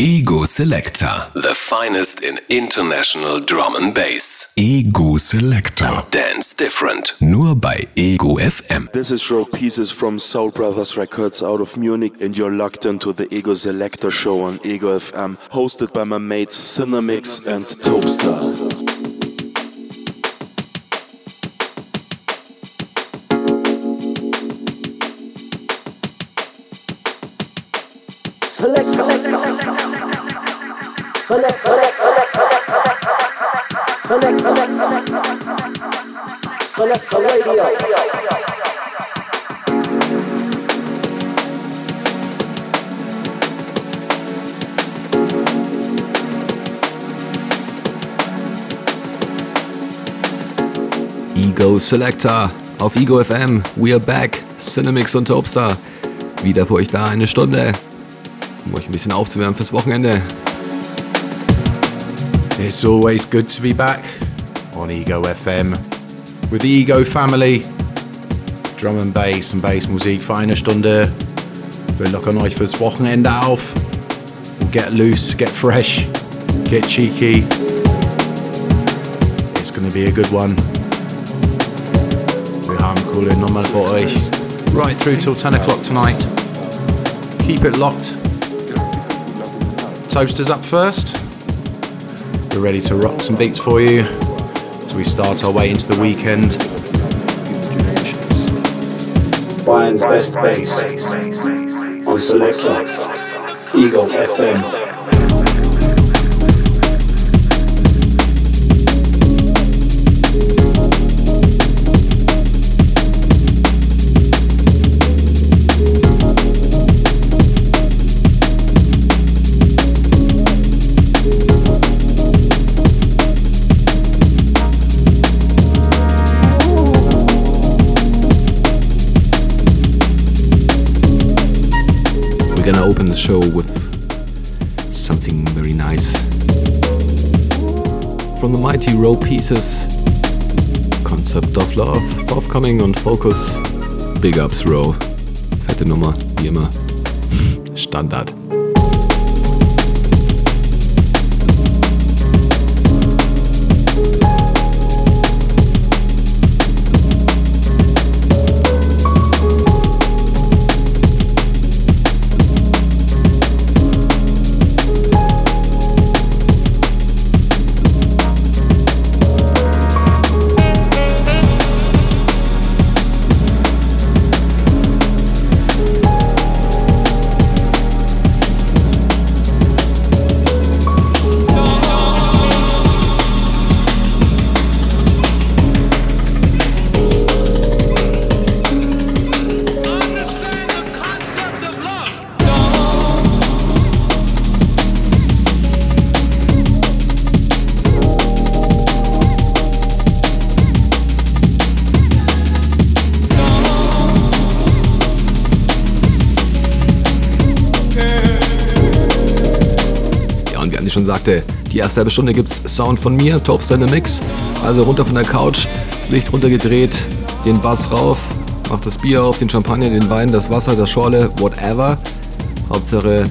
Ego Selector. The finest in international drum and bass. Ego Selector. Dance different. Nur bei Ego FM. This is Show Pieces from Soul Brothers Records out of Munich, and you're locked into the Ego Selector show on Ego FM, hosted by my mates Cinemix and Topstar. Selector Radio. Ego Selector auf Ego FM. We are back. Cinemix und Topstar. Wieder für euch da eine Stunde, um euch ein bisschen aufzuwärmen fürs Wochenende. It's always good to be back on Ego FM with the Ego family. Drum and Bass und Bassmusik für eine Stunde. Wir lockern euch fürs Wochenende auf. We'll get loose, get fresh, get cheeky. It's gonna be a good one. Wir haben coole Nummer für euch. Right through till 10 o'clock tonight. Keep it locked. Toasters up first. We're ready to rock some beats for you as we start our way into the weekend. Brian's best bass on Selector, Ego FM. Gonna open the show with something very nice from the mighty Row Pieces. Concept of Love, Aufkommen und Focus. Big Ups Row. Fette Nummer, wie immer. Standard. Schon sagte, die erste halbe Stunde gibt's Sound von mir, Topstar in the Mix. Also runter von der Couch, das Licht runtergedreht, den Bass rauf, macht das Bier auf, den Champagner, den Wein, das Wasser, das Schorle, whatever. Hauptsache,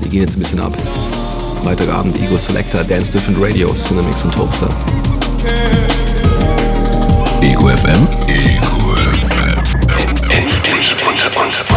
wir gehen jetzt ein bisschen ab. Freitagabend, Ego Selector, Dance Different Radio, Cinemix und Topstar. Ego FM? Ego FM. Endlich unter.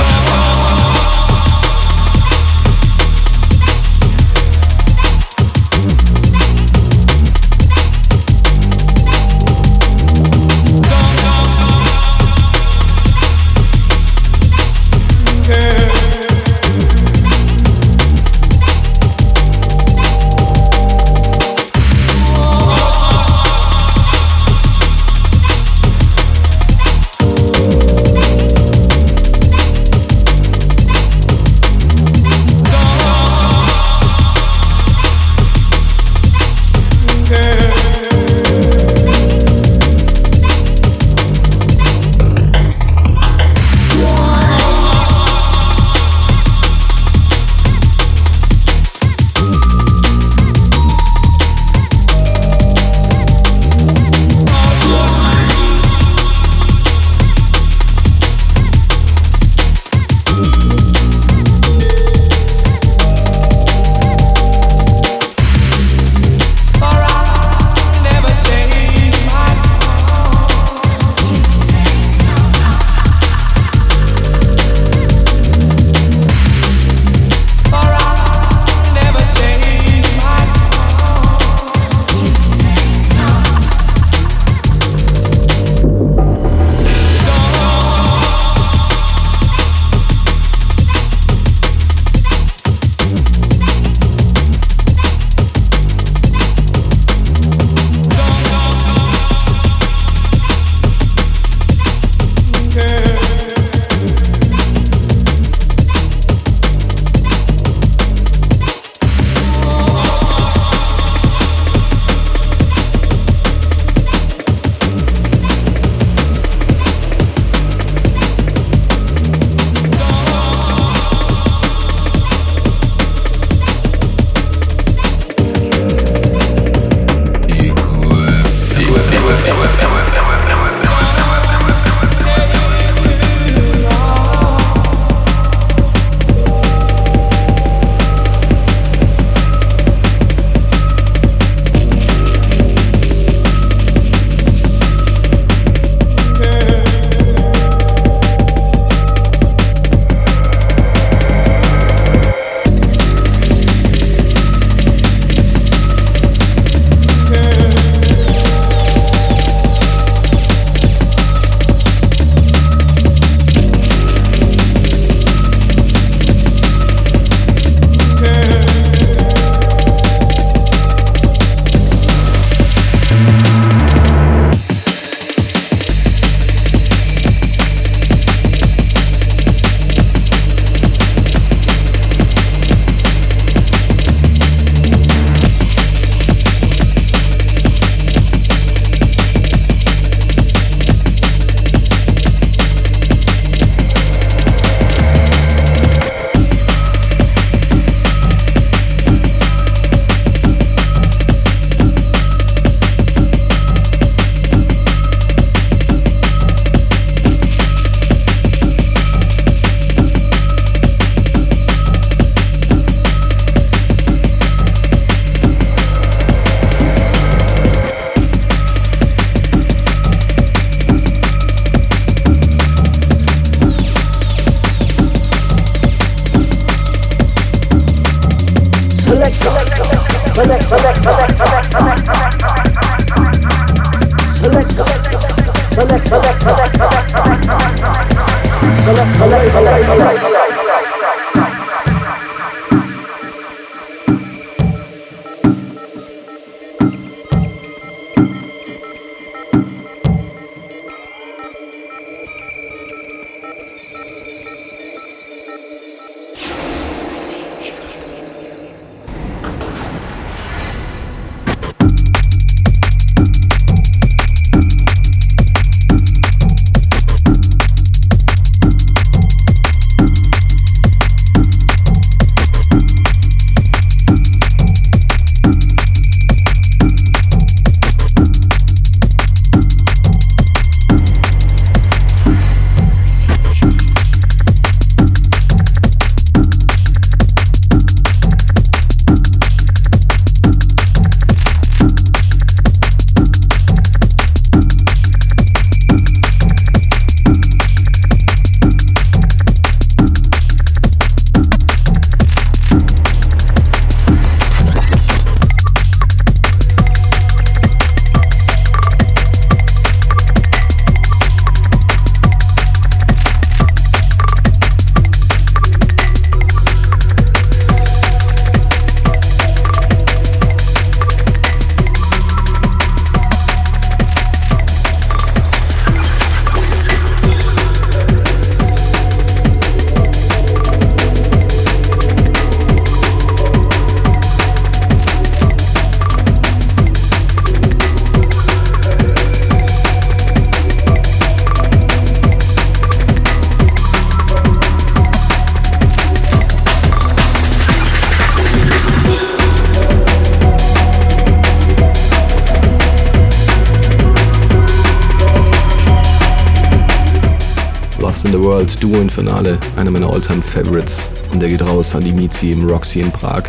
Duo in Finale, einer meiner Alltime Favorites, und der geht raus an die Mizi im Roxy in Prag.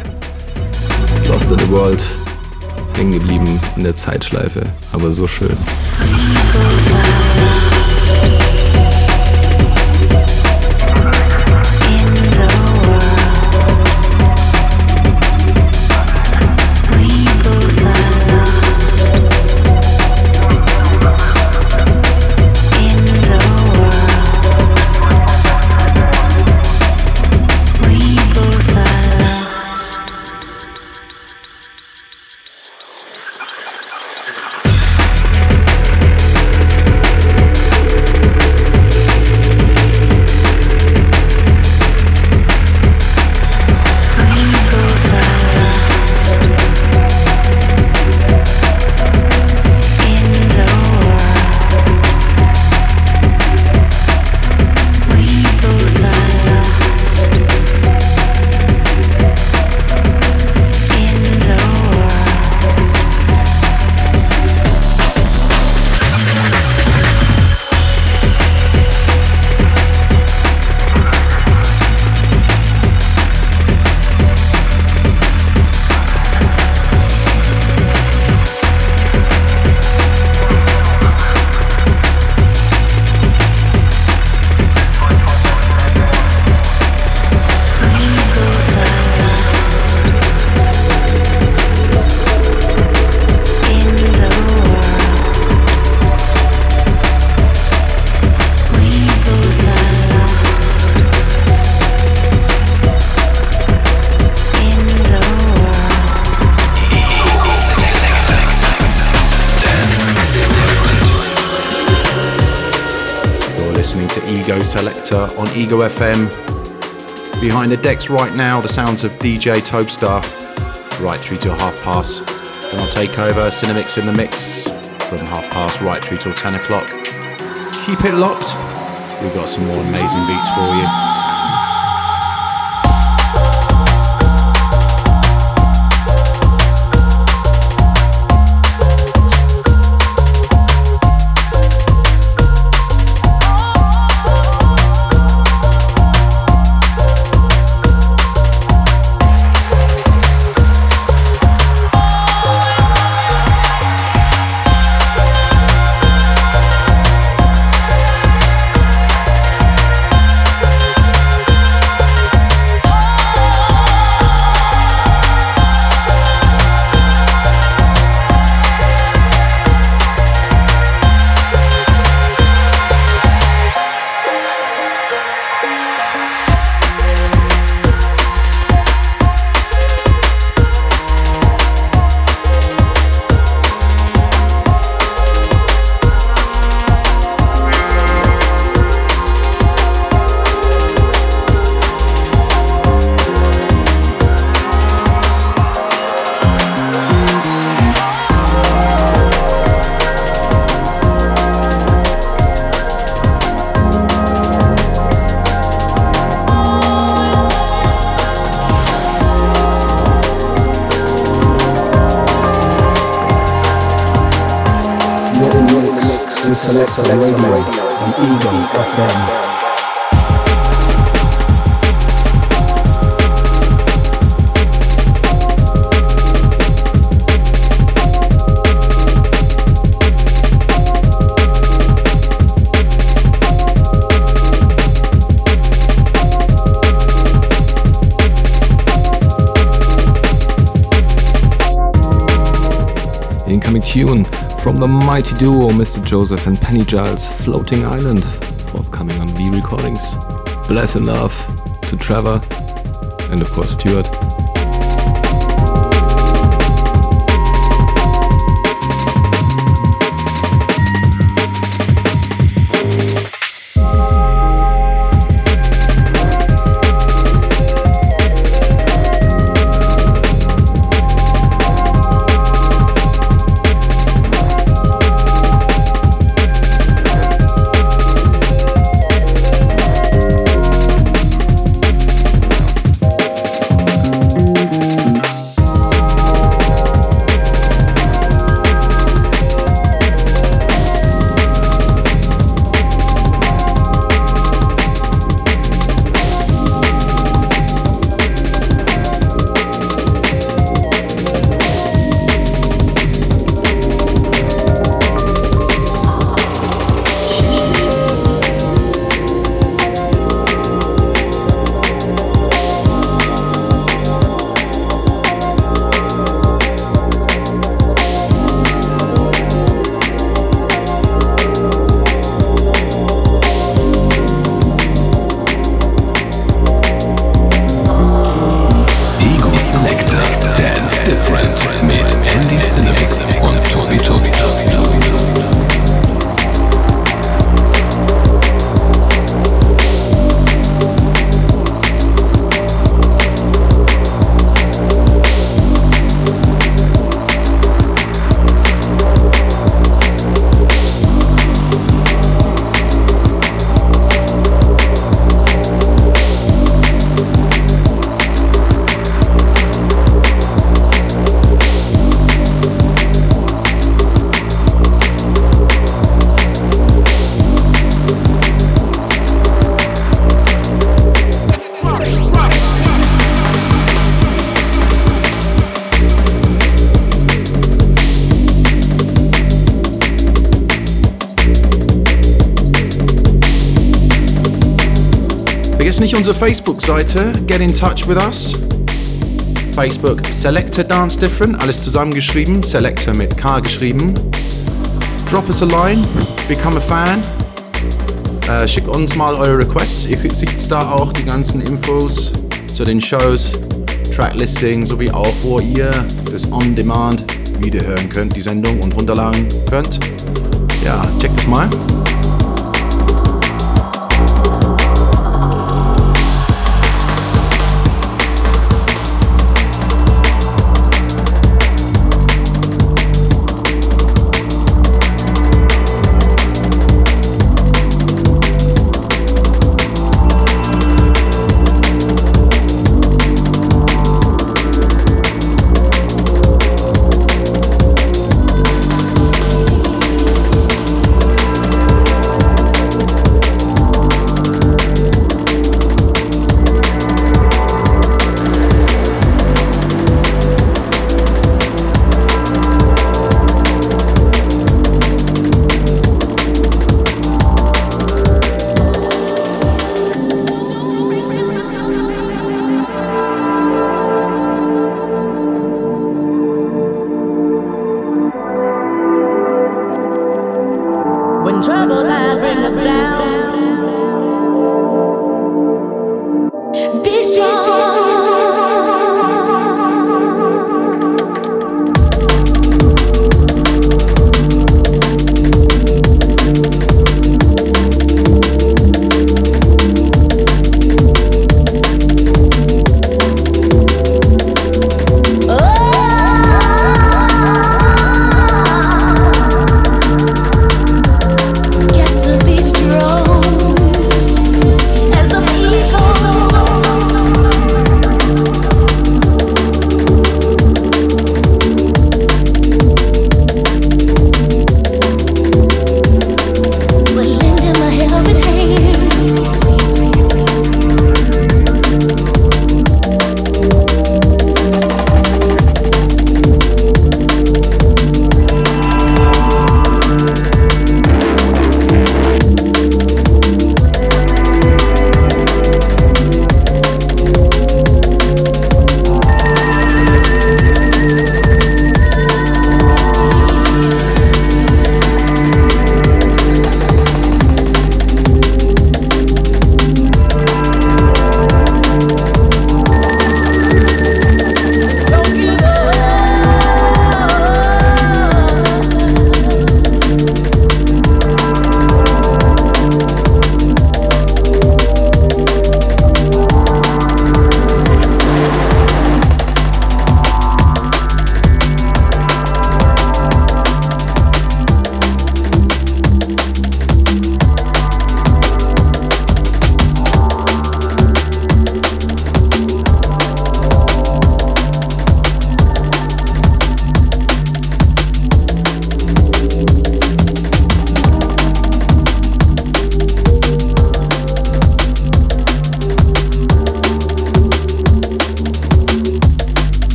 Lost in the World, hängen geblieben in der Zeitschleife, aber so schön. On Ego FM. Behind the decks right now, the sounds of DJ Topstar, right through till 5:30. Then I'll take over, Cinemix in the mix, from 5:30 right through till 10 o'clock. Keep it locked, we've got some more amazing beats for you. Selector Radio on Ego FM. Incoming tune from the mighty duo Mr. Joseph and Penny Giles, Floating Island, forthcoming on V Recordings. Bless and love to Trevor and of course Stuart. Nicht unsere Facebook-Seite, get in touch with us. Facebook Selector Dance Different, alles zusammengeschrieben, Selector mit K geschrieben. Drop us a line, become a fan. Schickt uns mal eure Requests. Ihr seht da auch die ganzen Infos zu den Shows, Tracklisting, sowie auch, wo ihr das On Demand wiederhören könnt, die Sendung und runterladen könnt. Ja, checkt es mal. Yes, to be strong.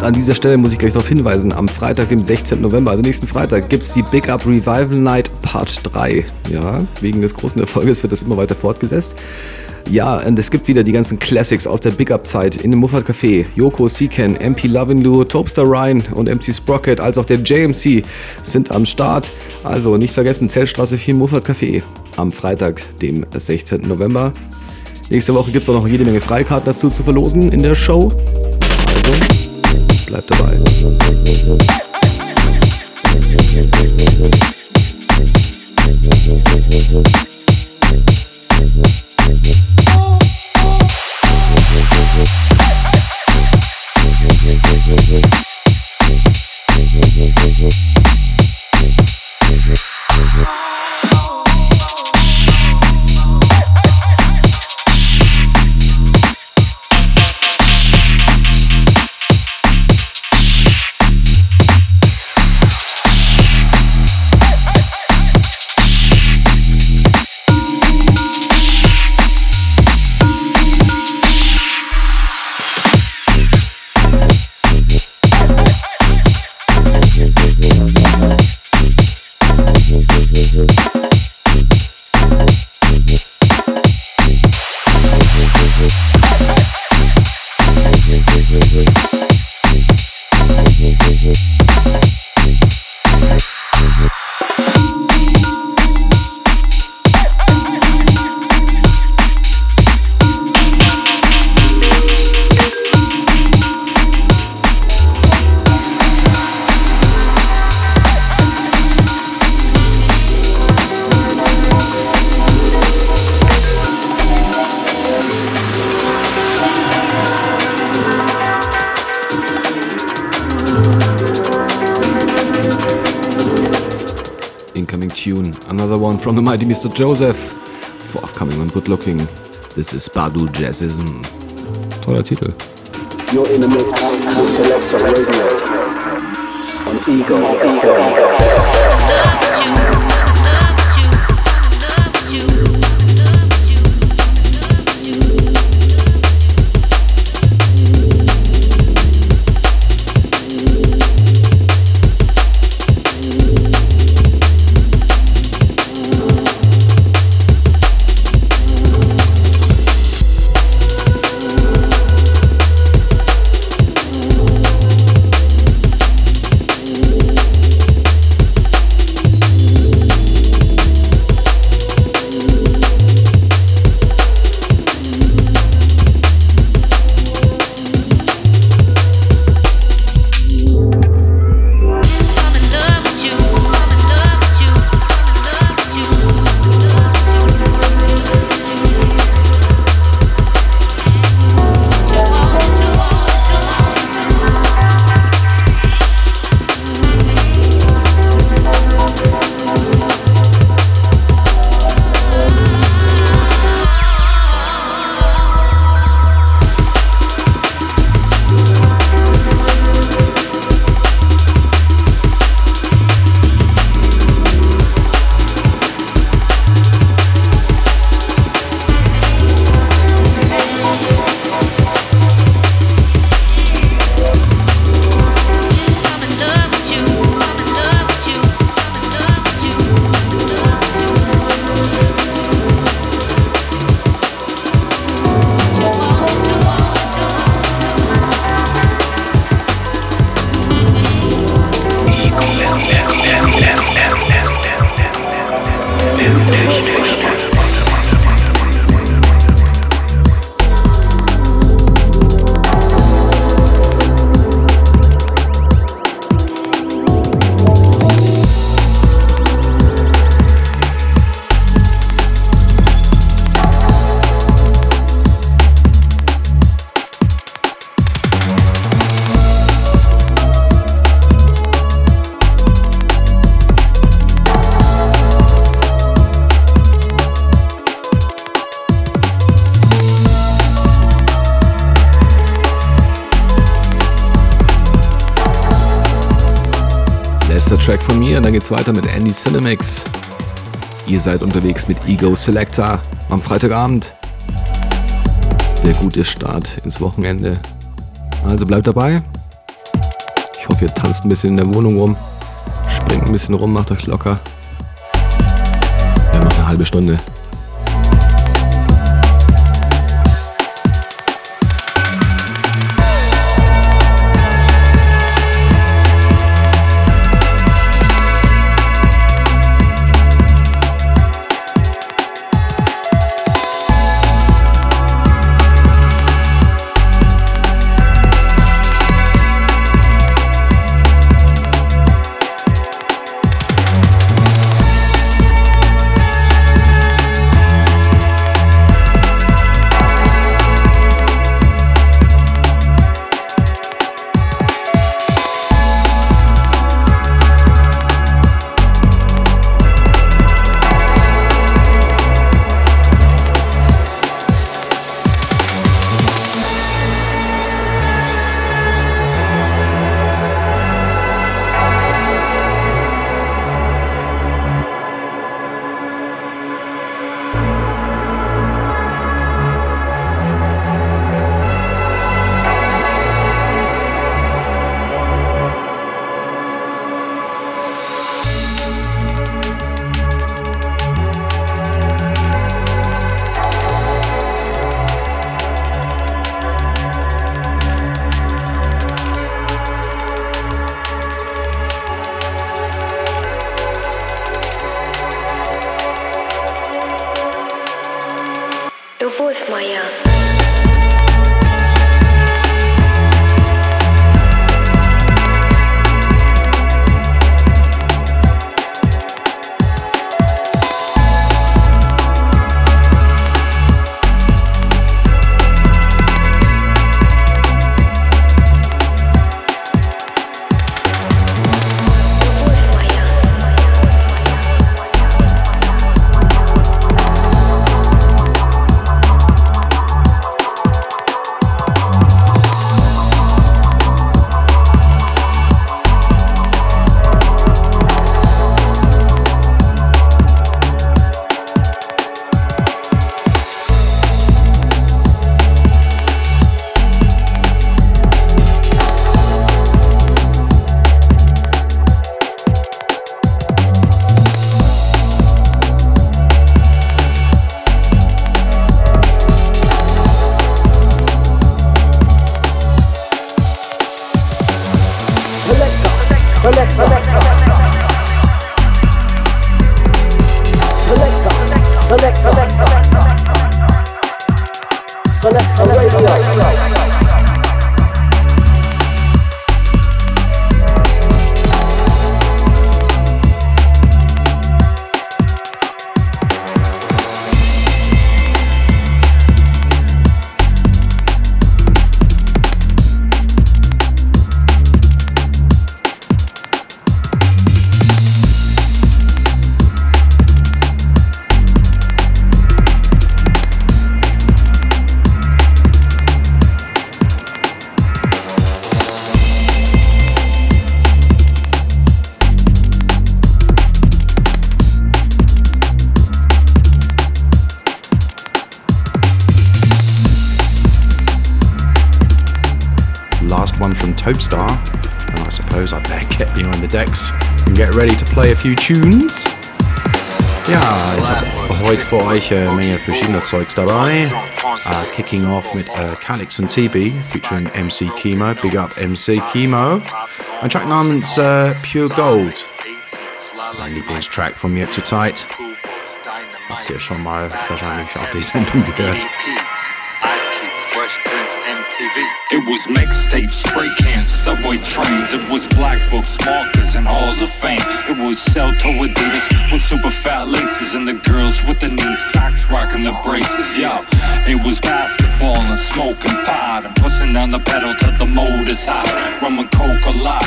übrigens an dieser Stelle, muss ich gleich darauf hinweisen, am Freitag, dem 16. November, also nächsten Freitag, gibt es die Big Up Revival Night Part 3. Ja, wegen des großen Erfolges wird das immer weiter fortgesetzt. Ja, und es gibt wieder die ganzen Classics aus der Big Up-Zeit in dem Muffat Café. Yoko Seaken, MP Lovin Lu, Topstar und MC Sprocket, als auch der JMC sind am Start. Also nicht vergessen, Zellstraße 4 Muffat Café am Freitag, dem 16. November. Nächste Woche gibt es auch noch jede Menge Freikarten dazu zu verlosen in der Show. Also, bleibt dabei. From the mighty Mr. Joseph, for Upcoming and Good Looking. This is Badu Jazzism. Toller Titel. You're in the mix with Selector Radio on Ego FM. Track von mir und dann geht's weiter mit Andy Cinemix. Ihr seid unterwegs mit Ego Selector am Freitagabend. Der gute Start ins Wochenende. Also bleibt dabei. Ihr tanzt ein bisschen in der Wohnung rum, springt ein bisschen rum, macht euch locker. Wir machen eine halbe Stunde. Topstar, and I suppose I better get behind the decks und get ready to play a few tunes. Ja, ich habe heute für euch eine Menge verschiedener Zeugs dabei. Kicking off mit Calyx and TeeBee featuring MC Kemo, Big Up MC Kemo. Ein Track namens Pure Gold. Ein Lieblingstrack von Yet too Tight. Habt ihr schon mal wahrscheinlich auf die Sendung gehört. It was mixtapes, spray cans, subway trains. It was black books, markers, and halls of fame. It was sell to Adidas with super fat laces, and the girls with the knee socks rocking the braces. Yeah, it was basketball and smoking pot and pushing down the pedal till the motor's hot. Rum and coke a lot,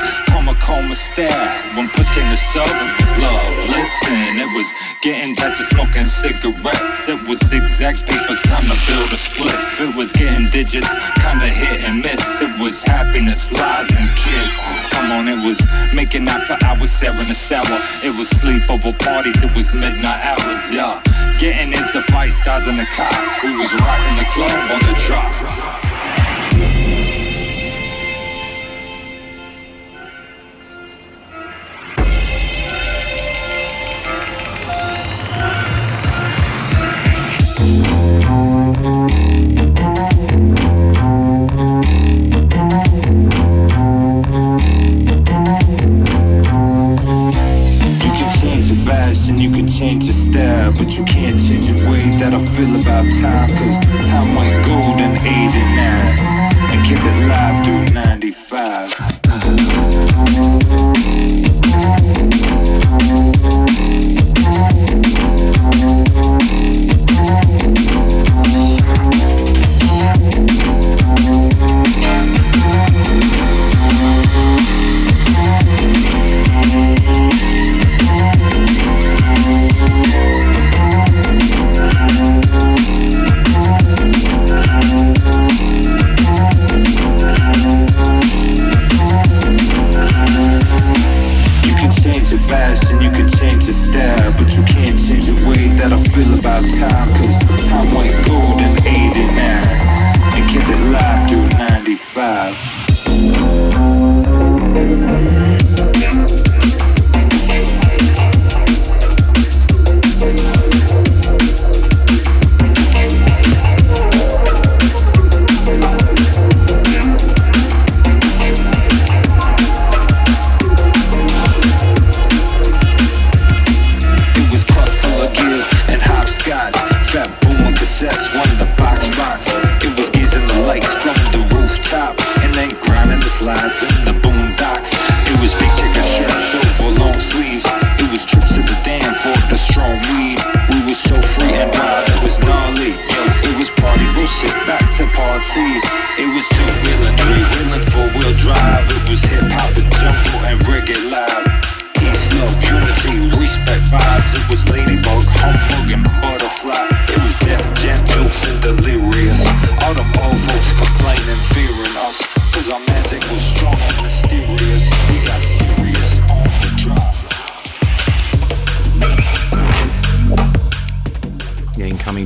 coma stare. When push came to shove, it was love. Listen, it was getting touched, smoking cigarettes. It was exact papers, time to build a spliff. It was getting digits, kinda hit and miss. It was happiness, lies and kids. Come on, it was making out for hours, sharing a shower. It was sleepover parties, it was midnight hours, yeah. Getting into fight stars and the cops. We was rocking the club on the drop. You can change your style, but you can't change the way that I feel about time. Cause time went golden 89 and kept it live through 2-step.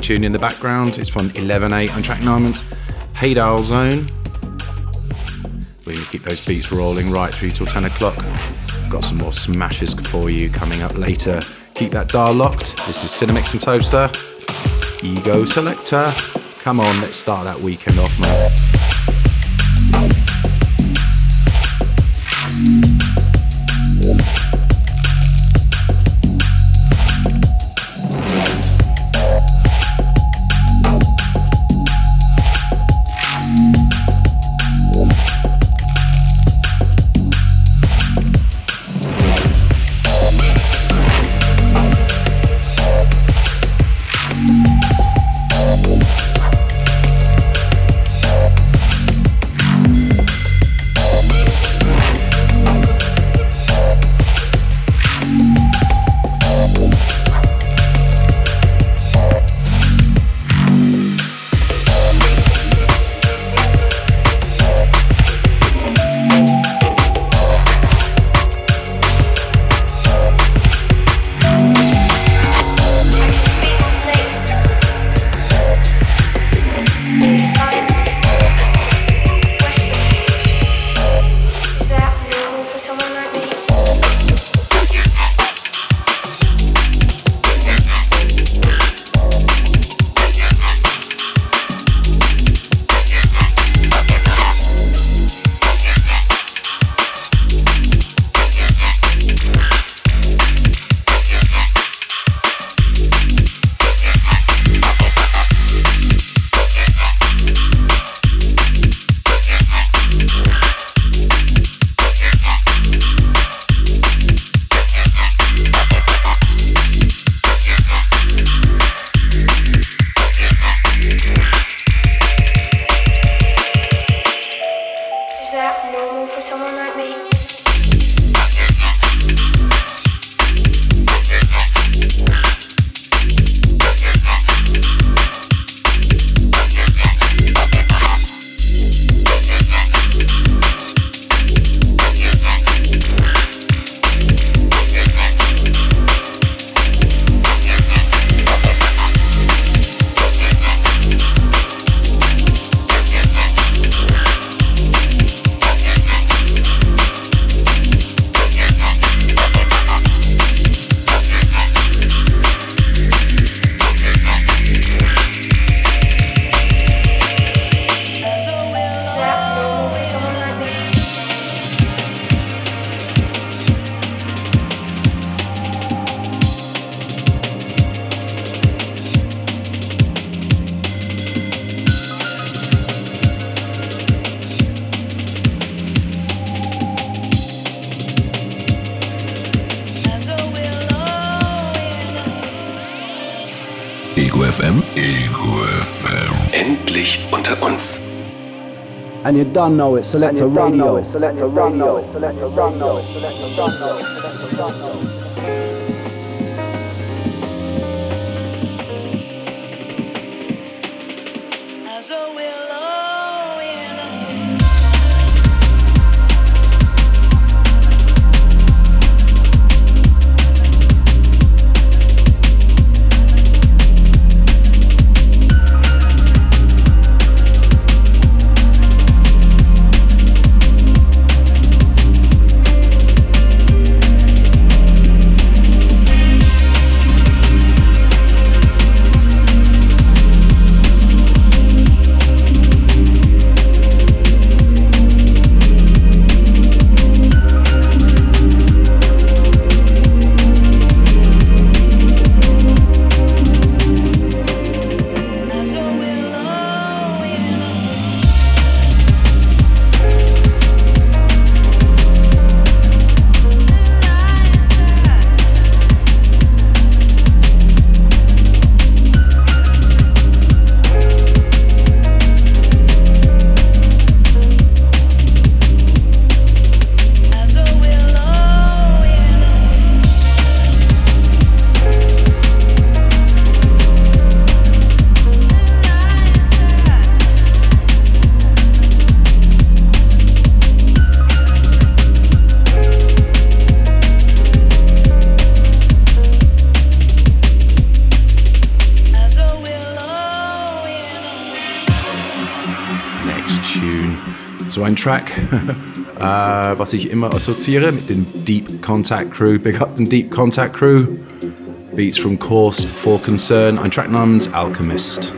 In the background, it's from 11-8 on track Narman's Hadal Zone. We're going to keep those beats rolling right through till 10 o'clock. Got some more smashes for you coming up later. Keep that dial locked. This is Cinemix and Topstar, Ego Selector. Come on, let's start that weekend off, man. FM. Ego FM. Endlich unter uns. And you don't know it, Selector Radio. Selector Radio. Selector Radio. Selector Radio. Selector Radio. Track, was ich immer assoziiere mit dem Deep Contact Crew. Big up den Deep Contact Crew. Beats from Course for Concern. Ein Track namens Alchemist.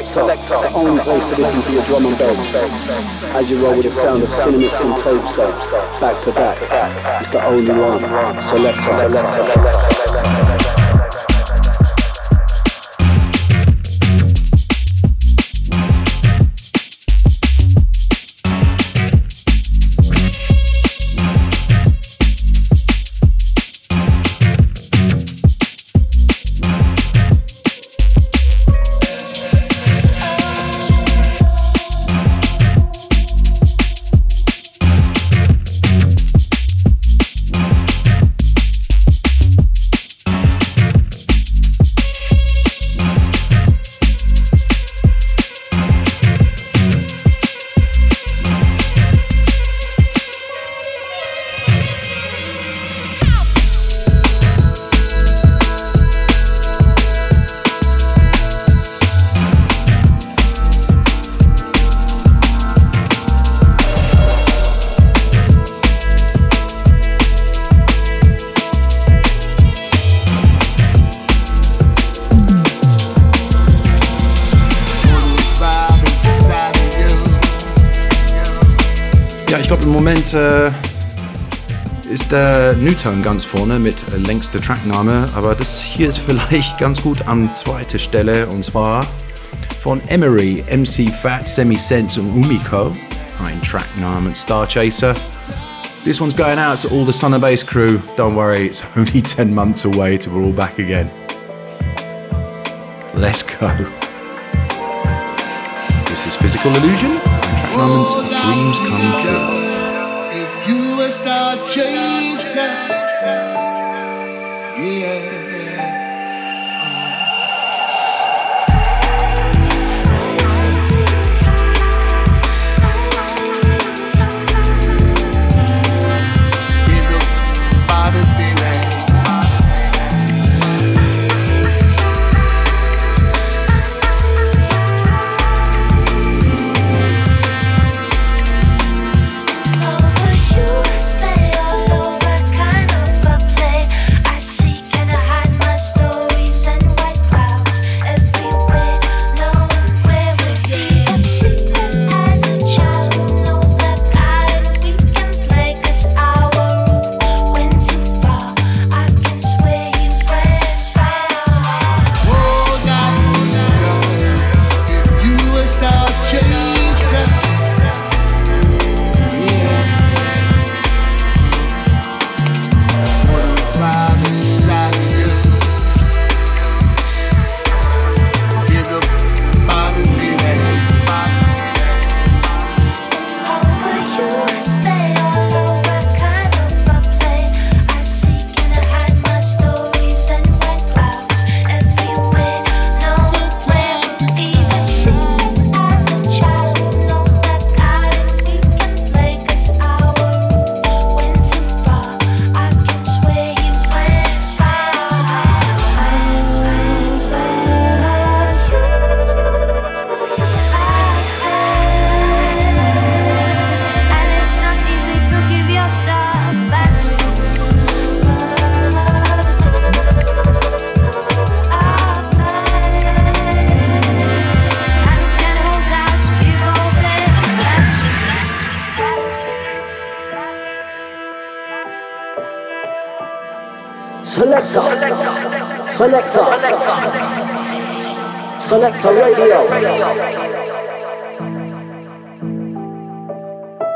Selector, the only place to listen to your drum and bass. As you roll with the sound of Cinemix and Topstar, back to back, it's the only one. Selector. Ist der Newton ganz vorne mit längster Trackname, aber das hier ist vielleicht ganz gut an zweiter Stelle, und zwar von Emery, MC Fat, Semi Sense und Umiko. Ein Trackname Star Chaser. This one's going out to all the Sun and Bass crew. Don't worry, it's only 10 months away till we're all back again. Let's go. This is Physical Illusion. Trackname Dreams Come True.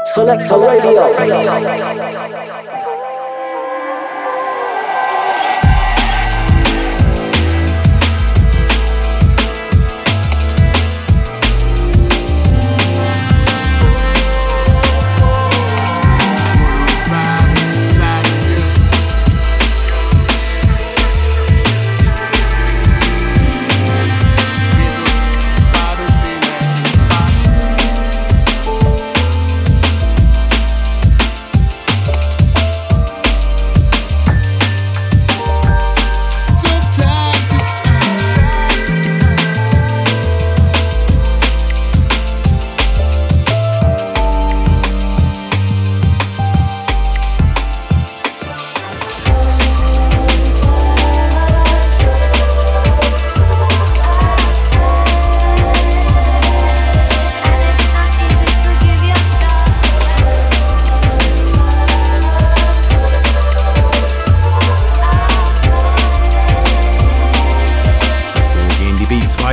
Selector Radio.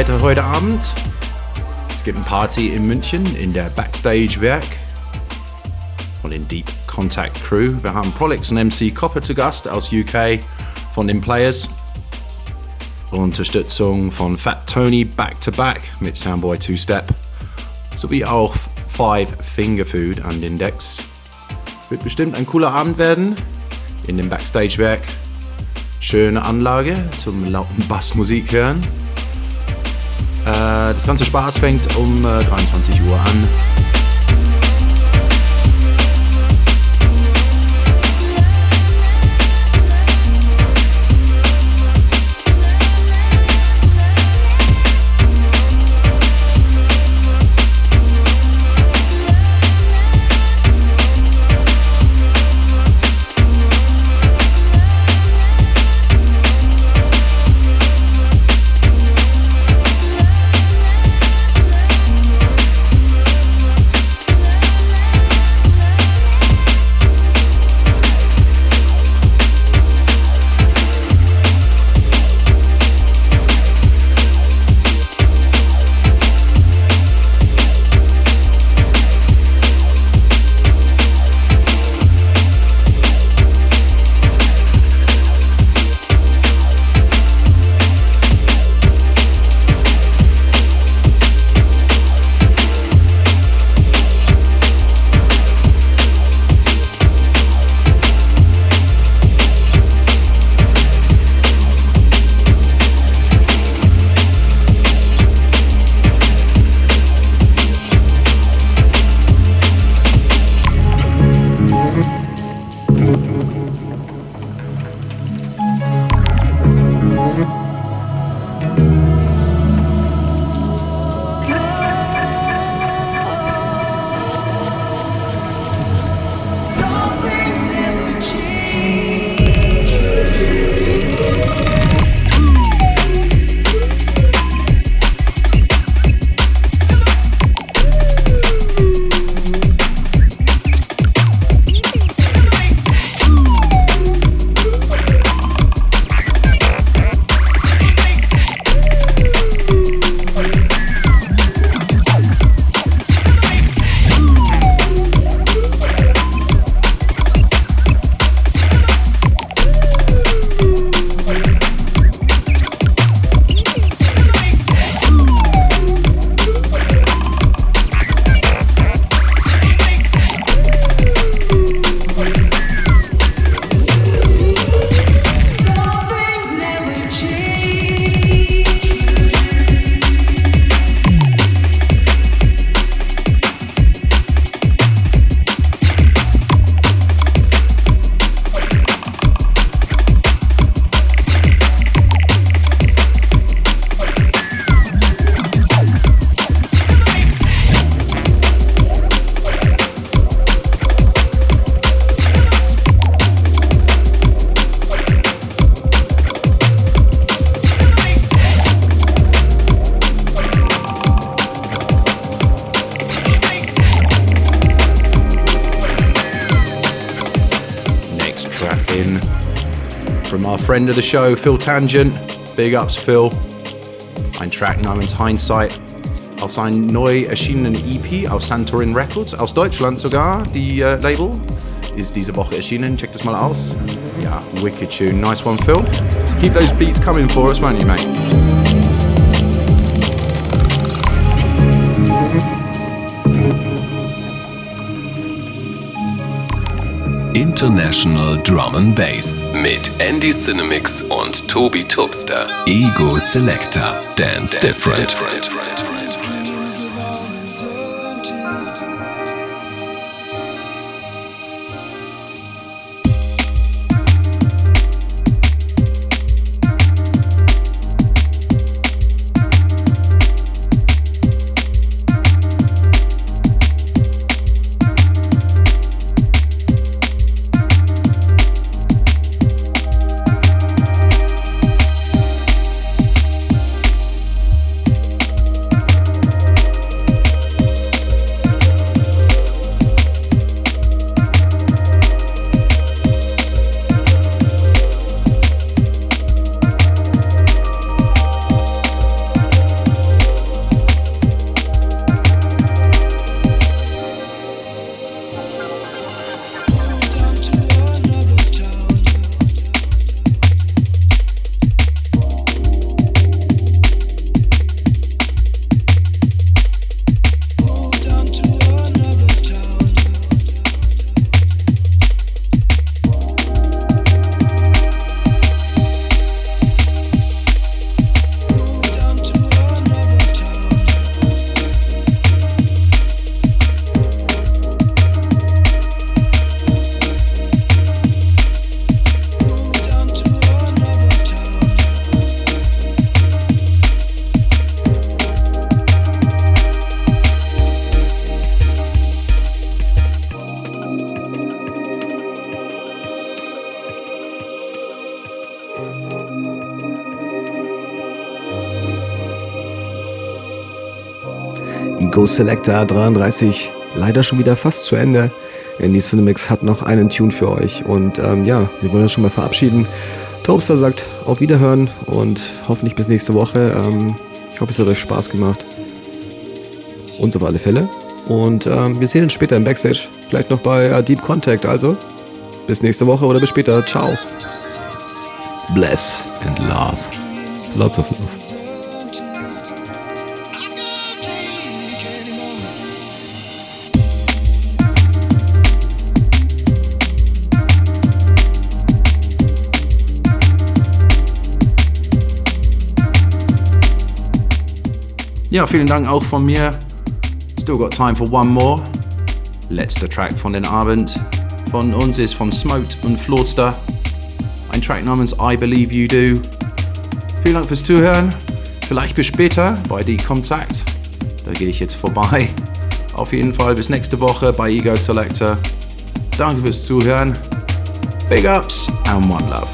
weiter heute Abend. Es gibt eine Party in München in der Backstage-Werk von den Deep Contact Crew. Wir haben Prolix und MC Copper zu Gast aus UK von den Players. Unterstützung von Fat Tony Back-to-Back mit Soundboy Two-Step. Sowie auch Five Finger Food an den Decks. Wird bestimmt ein cooler Abend werden in dem Backstage-Werk. Schöne Anlage zum lauten Bassmusik hören. Das ganze Spaß fängt um 23 Uhr an. Friend of the show, Phil Tangent. Big ups, Phil. Ein Track namens Hindsight aus einem neu erschienenen EP auf Santorin Records, aus Deutschland sogar. Die Label ist diese Woche erschienen. Check das mal aus. Ja, wicked tune. Nice one, Phil. Keep those beats coming for us, won't you, mate? International Drum and Bass mit Andy Cinemix und Tobi Topstar. Ego Selector. Dance different. Go Selector 33 leider schon wieder fast zu Ende. Andy Cinemix hat noch einen Tune für euch und ja, wir wollen uns schon mal verabschieden. Topstar sagt auf Wiederhören und hoffentlich bis nächste Woche. Ich hoffe, es hat euch Spaß gemacht. Uns auf alle Fälle. Und wir sehen uns später im Backstage. Vielleicht noch bei Deep Contact. Also bis nächste Woche oder bis später. Ciao. Bless and love. Lots of love. Ja, vielen Dank auch von mir. Still got time for one more. Letzter Track von den Abend von uns ist von Smote und Florster. Ein Track namens I Believe You Do. Vielen Dank fürs Zuhören. Vielleicht bis später bei Deep Contact. Da gehe ich jetzt vorbei. Auf jeden Fall bis nächste Woche bei Ego Selector. Danke fürs Zuhören. Big Ups and One Love.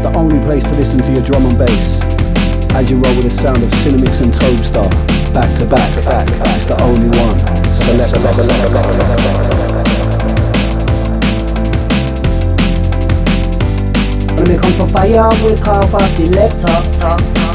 The only place to listen to your drum and bass. As you roll with the sound of Cinemix and Topstar, back to back, it's the only one. Select. When it comes for fire, we call for selector.